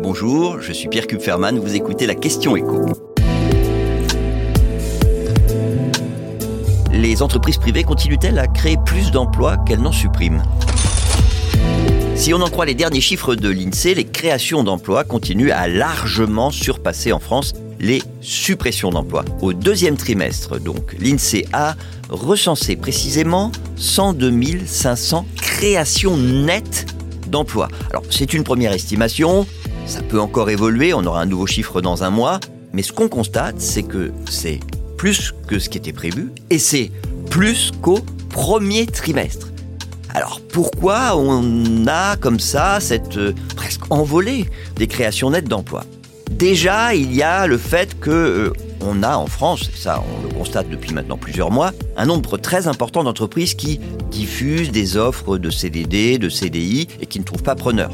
Bonjour, je suis Pierre Kupferman, vous écoutez La Question Éco. Les entreprises privées continuent-elles à créer plus d'emplois qu'elles n'en suppriment ? Si on en croit les derniers chiffres de l'INSEE, les créations d'emplois continuent à largement surpasser en France les suppressions d'emplois. Au deuxième trimestre, donc, l'INSEE a recensé précisément 102 500 créations nettes d'emplois. Alors, c'est une première estimation, ça peut encore évoluer, on aura un nouveau chiffre dans un mois, mais ce qu'on constate, c'est que c'est plus que ce qui était prévu, et c'est plus qu'au premier trimestre. Alors pourquoi on a comme ça cette presque envolée des créations nettes d'emplois ? Déjà, il y a le fait que on a en France, et ça on le constate depuis maintenant plusieurs mois, un nombre très important d'entreprises qui diffusent des offres de CDD, de CDI et qui ne trouvent pas preneur.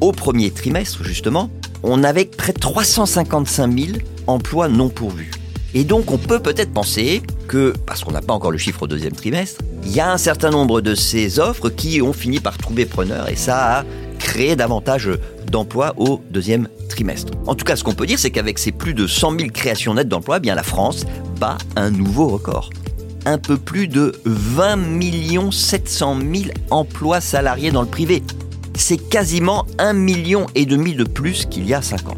Au premier trimestre justement, on avait près de 355 000 emplois non pourvus. Et donc, on peut peut-être penser que, parce qu'on n'a pas encore le chiffre au deuxième trimestre, il y a un certain nombre de ces offres qui ont fini par trouver preneur et ça a créé davantage d'emplois au deuxième trimestre. En tout cas, ce qu'on peut dire, c'est qu'avec ces plus de 100 000 créations nettes d'emplois, eh bien la France bat un nouveau record. Un peu plus de 20 700 000 emplois salariés dans le privé. C'est quasiment 1,5 million de plus qu'il y a 5 ans.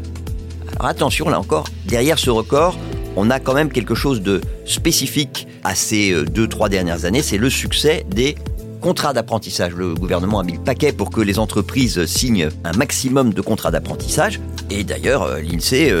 Alors attention, là encore, derrière ce record, on a quand même quelque chose de spécifique à ces 2-3 dernières années, c'est le succès des contrats d'apprentissage. Le gouvernement a mis le paquet pour que les entreprises signent un maximum de contrats d'apprentissage. Et d'ailleurs, l'INSEE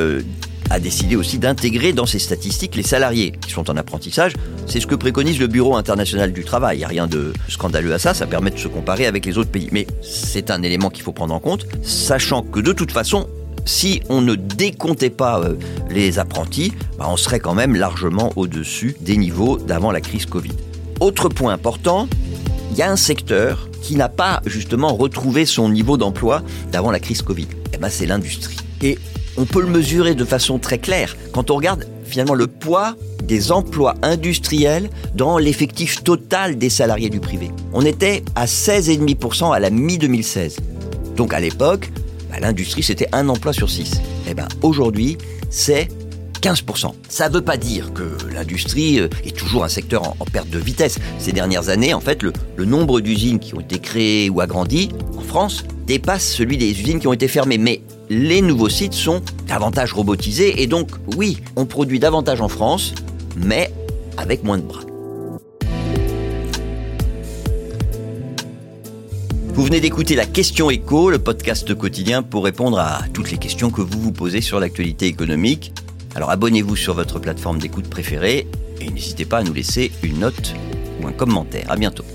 a décidé aussi d'intégrer dans ses statistiques les salariés qui sont en apprentissage. C'est ce que préconise le Bureau international du travail. Il n'y a rien de scandaleux à ça, ça permet de se comparer avec les autres pays. Mais c'est un élément qu'il faut prendre en compte, sachant que de toute façon, si on ne décomptait pas les apprentis, on serait quand même largement au-dessus des niveaux d'avant la crise Covid. Autre point important, il y a un secteur qui n'a pas justement retrouvé son niveau d'emploi d'avant la crise Covid. Eh bien, c'est l'industrie. Et on peut le mesurer de façon très claire quand on regarde finalement le poids des emplois industriels dans l'effectif total des salariés du privé. On était à 16,5% à la mi-2016. Donc à l'époque, l'industrie, c'était un emploi sur 6. Eh bien, aujourd'hui, c'est 15%. Ça ne veut pas dire que l'industrie est toujours un secteur en perte de vitesse. Ces dernières années, en fait, le nombre d'usines qui ont été créées ou agrandies en France dépasse celui des usines qui ont été fermées. Mais les nouveaux sites sont davantage robotisés. Et donc, oui, on produit davantage en France, mais avec moins de bras. Vous venez d'écouter La Question Éco, le podcast quotidien pour répondre à toutes les questions que vous vous posez sur l'actualité économique. Alors abonnez-vous sur votre plateforme d'écoute préférée et n'hésitez pas à nous laisser une note ou un commentaire. À bientôt.